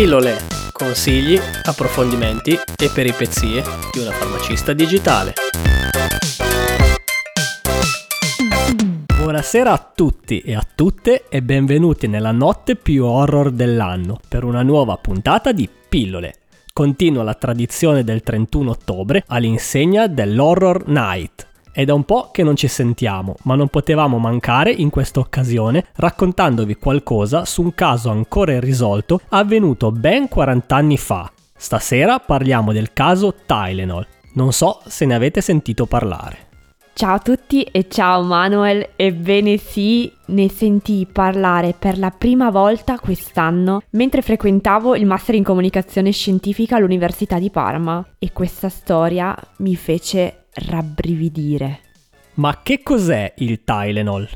Pillole, consigli, approfondimenti e peripezie di una farmacista digitale. Buonasera a tutti e a tutte e benvenuti nella notte più horror dell'anno per una nuova puntata di Pillole. Continua la tradizione del 31 ottobre all'insegna dell'Horror Night. È da un po' che non ci sentiamo, ma non potevamo mancare in questa occasione raccontandovi qualcosa su un caso ancora irrisolto avvenuto ben 40 anni fa. Stasera parliamo del caso Tylenol. Non so se ne avete sentito parlare. Ciao a tutti e ciao Manuel, ebbene sì, ne sentii parlare per la prima volta quest'anno mentre frequentavo il Master in Comunicazione Scientifica all'Università di Parma e questa storia mi fece rabbrividire. Ma che cos'è il Tylenol?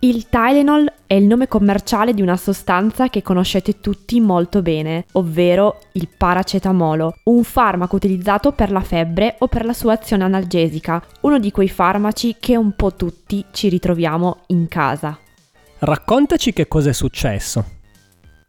Il Tylenol è il nome commerciale di una sostanza che conoscete tutti molto bene, ovvero il paracetamolo, un farmaco utilizzato per la febbre o per la sua azione analgesica, uno di quei farmaci che un po' tutti ci ritroviamo in casa. Raccontaci che cosa è successo.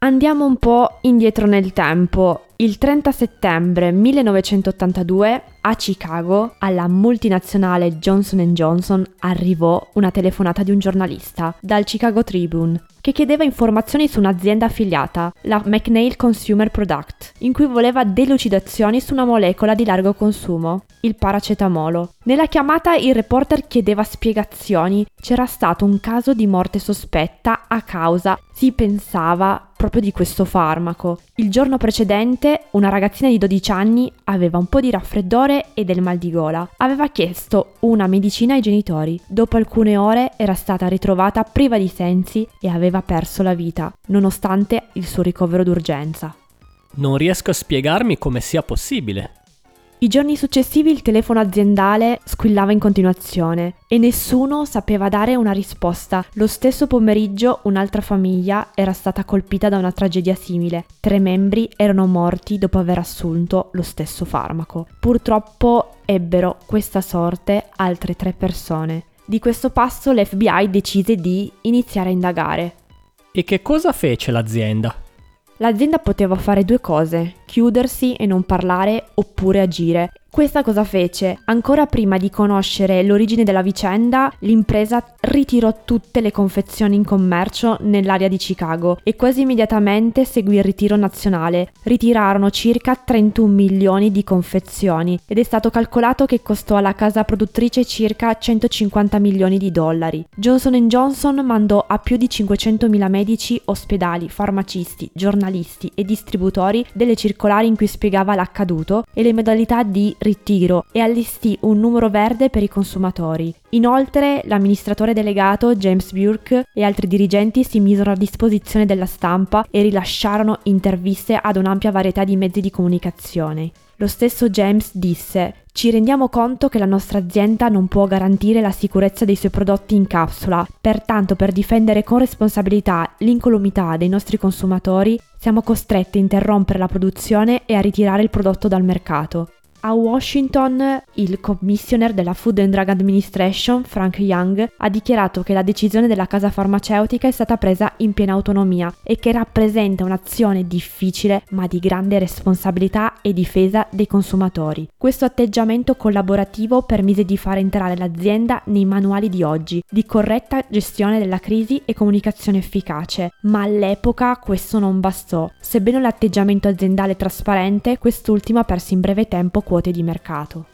Andiamo un po' indietro nel tempo. Il 30 settembre 1982 a Chicago, alla multinazionale Johnson & Johnson, arrivò una telefonata di un giornalista dal Chicago Tribune che chiedeva informazioni su un'azienda affiliata, la McNeil Consumer Product, in cui voleva delucidazioni su una molecola di largo consumo, il paracetamolo. Nella chiamata il reporter chiedeva spiegazioni, c'era stato un caso di morte sospetta a causa, si pensava, proprio di questo farmaco. Il giorno precedente una ragazzina di 12 anni aveva un po' di raffreddore e del mal di gola. Aveva chiesto una medicina ai genitori. Dopo alcune ore era stata ritrovata priva di sensi e aveva perso la vita, nonostante il suo ricovero d'urgenza. Non riesco a spiegarmi come sia possibile. I giorni successivi il telefono aziendale squillava in continuazione e nessuno sapeva dare una risposta. Lo stesso pomeriggio un'altra famiglia era stata colpita da una tragedia simile. 3 membri erano morti dopo aver assunto lo stesso farmaco. Purtroppo ebbero questa sorte altre 3 persone. Di questo passo l'FBI decise di iniziare a indagare. E che cosa fece l'azienda? L'azienda poteva fare 2 cose, chiudersi e non parlare oppure agire. Questa cosa fece? Ancora prima di conoscere l'origine della vicenda, l'impresa ritirò tutte le confezioni in commercio nell'area di Chicago e quasi immediatamente seguì il ritiro nazionale. Ritirarono circa 31 milioni di confezioni ed è stato calcolato che costò alla casa produttrice circa 150 milioni di dollari. Johnson & Johnson mandò a più di 500.000 medici, ospedali, farmacisti, giornalisti e distributori delle circolari in cui spiegava l'accaduto e le modalità di ritiro e allestì un numero verde per i consumatori. Inoltre, l'amministratore delegato James Burke e altri dirigenti si misero a disposizione della stampa e rilasciarono interviste ad un'ampia varietà di mezzi di comunicazione. Lo stesso James disse: «Ci rendiamo conto che la nostra azienda non può garantire la sicurezza dei suoi prodotti in capsula, pertanto per difendere con responsabilità l'incolumità dei nostri consumatori siamo costretti a interrompere la produzione e a ritirare il prodotto dal mercato». A Washington, il commissioner della Food and Drug Administration, Frank Young, ha dichiarato che la decisione della casa farmaceutica è stata presa in piena autonomia e che rappresenta un'azione difficile ma di grande responsabilità e difesa dei consumatori. Questo atteggiamento collaborativo permise di far entrare l'azienda nei manuali di oggi, di corretta gestione della crisi e comunicazione efficace, ma all'epoca questo non bastò. Sebbene l'atteggiamento aziendale è trasparente, quest'ultimo ha perso in breve tempo quote di mercato.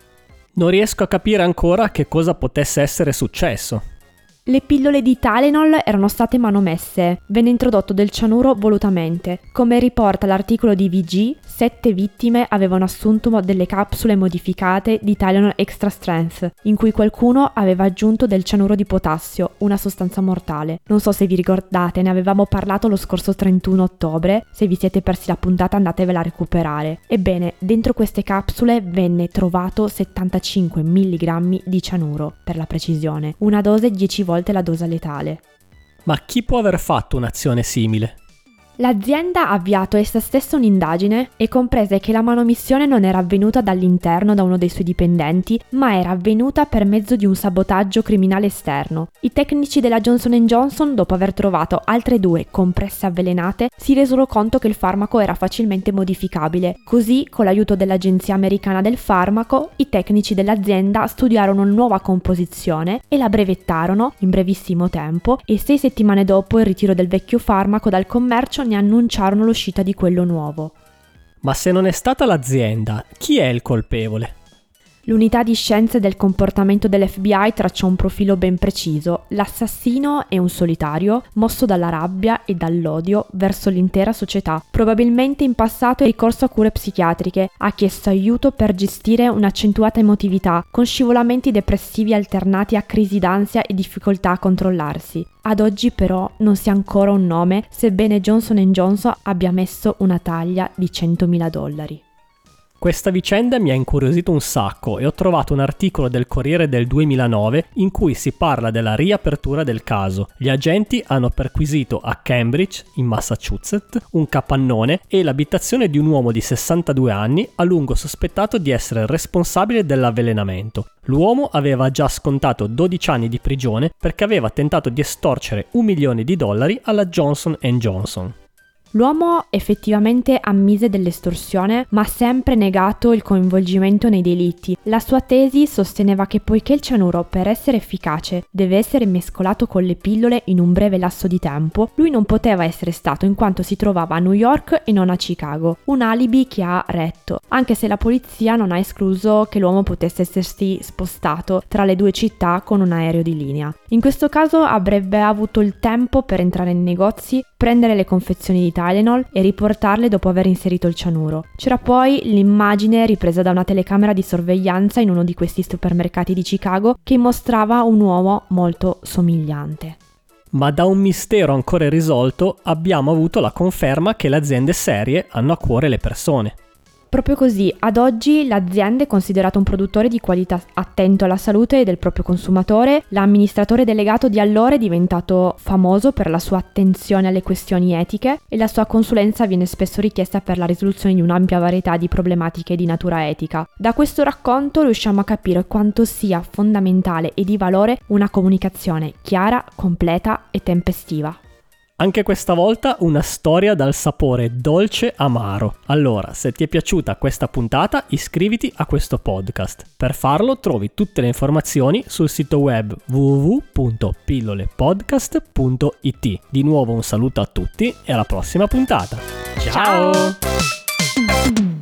Non riesco a capire ancora che cosa potesse essere successo. Le pillole di Tylenol erano state manomesse, venne introdotto del cianuro volutamente. Come riporta l'articolo di VG, 7 vittime avevano assunto delle capsule modificate di Tylenol Extra Strength, in cui qualcuno aveva aggiunto del cianuro di potassio, una sostanza mortale. Non so se vi ricordate, ne avevamo parlato lo scorso 31 ottobre, se vi siete persi la puntata andatevela a recuperare. Ebbene, dentro queste capsule venne trovato 75 mg di cianuro, per la precisione, una dose 10 volte la dose letale. Ma chi può aver fatto un'azione simile? L'azienda ha avviato essa stessa un'indagine e comprese che la manomissione non era avvenuta dall'interno da uno dei suoi dipendenti, ma era avvenuta per mezzo di un sabotaggio criminale esterno. I tecnici della Johnson & Johnson, dopo aver trovato altre due compresse avvelenate, si resero conto che il farmaco era facilmente modificabile. Così, con l'aiuto dell'Agenzia Americana del Farmaco, i tecnici dell'azienda studiarono una nuova composizione e la brevettarono in brevissimo tempo e 6 settimane dopo il ritiro del vecchio farmaco dal commercio ne annunciarono l'uscita di quello nuovo. Ma se non è stata l'azienda, chi è il colpevole? L'unità di scienze del comportamento dell'FBI tracciò un profilo ben preciso. L'assassino è un solitario, mosso dalla rabbia e dall'odio verso l'intera società. Probabilmente in passato è ricorso a cure psichiatriche, ha chiesto aiuto per gestire un'accentuata emotività, con scivolamenti depressivi alternati a crisi d'ansia e difficoltà a controllarsi. Ad oggi però non si ha ancora un nome, sebbene Johnson & Johnson abbia messo una taglia di $100.000. Questa vicenda mi ha incuriosito un sacco e ho trovato un articolo del Corriere del 2009 in cui si parla della riapertura del caso. Gli agenti hanno perquisito a Cambridge, in Massachusetts, un capannone e l'abitazione di un uomo di 62 anni a lungo sospettato di essere responsabile dell'avvelenamento. L'uomo aveva già scontato 12 anni di prigione perché aveva tentato di estorcere $1 milione alla Johnson & Johnson. L'uomo effettivamente ammise dell'estorsione, ma ha sempre negato il coinvolgimento nei delitti. La sua tesi sosteneva che poiché il cianuro, per essere efficace, deve essere mescolato con le pillole in un breve lasso di tempo, lui non poteva essere stato in quanto si trovava a New York e non a Chicago, un alibi che ha retto, anche se la polizia non ha escluso che l'uomo potesse essersi spostato tra le due città con un aereo di linea. In questo caso avrebbe avuto il tempo per entrare nei negozi, prendere le confezioni di Tylenol e riportarle dopo aver inserito il cianuro. C'era poi l'immagine ripresa da una telecamera di sorveglianza in uno di questi supermercati di Chicago che mostrava un uomo molto somigliante. Ma da un mistero ancora irrisolto abbiamo avuto la conferma che le aziende serie hanno a cuore le persone. Proprio così, ad oggi l'azienda è considerata un produttore di qualità attento alla salute del proprio consumatore. L'amministratore delegato di allora è diventato famoso per la sua attenzione alle questioni etiche e la sua consulenza viene spesso richiesta per la risoluzione di un'ampia varietà di problematiche di natura etica. Da questo racconto riusciamo a capire quanto sia fondamentale e di valore una comunicazione chiara, completa e tempestiva. Anche questa volta una storia dal sapore dolce amaro. Allora, se ti è piaciuta questa puntata, iscriviti a questo podcast. Per farlo trovi tutte le informazioni sul sito web www.pillolepodcast.it. Di nuovo un saluto a tutti e alla prossima puntata. Ciao!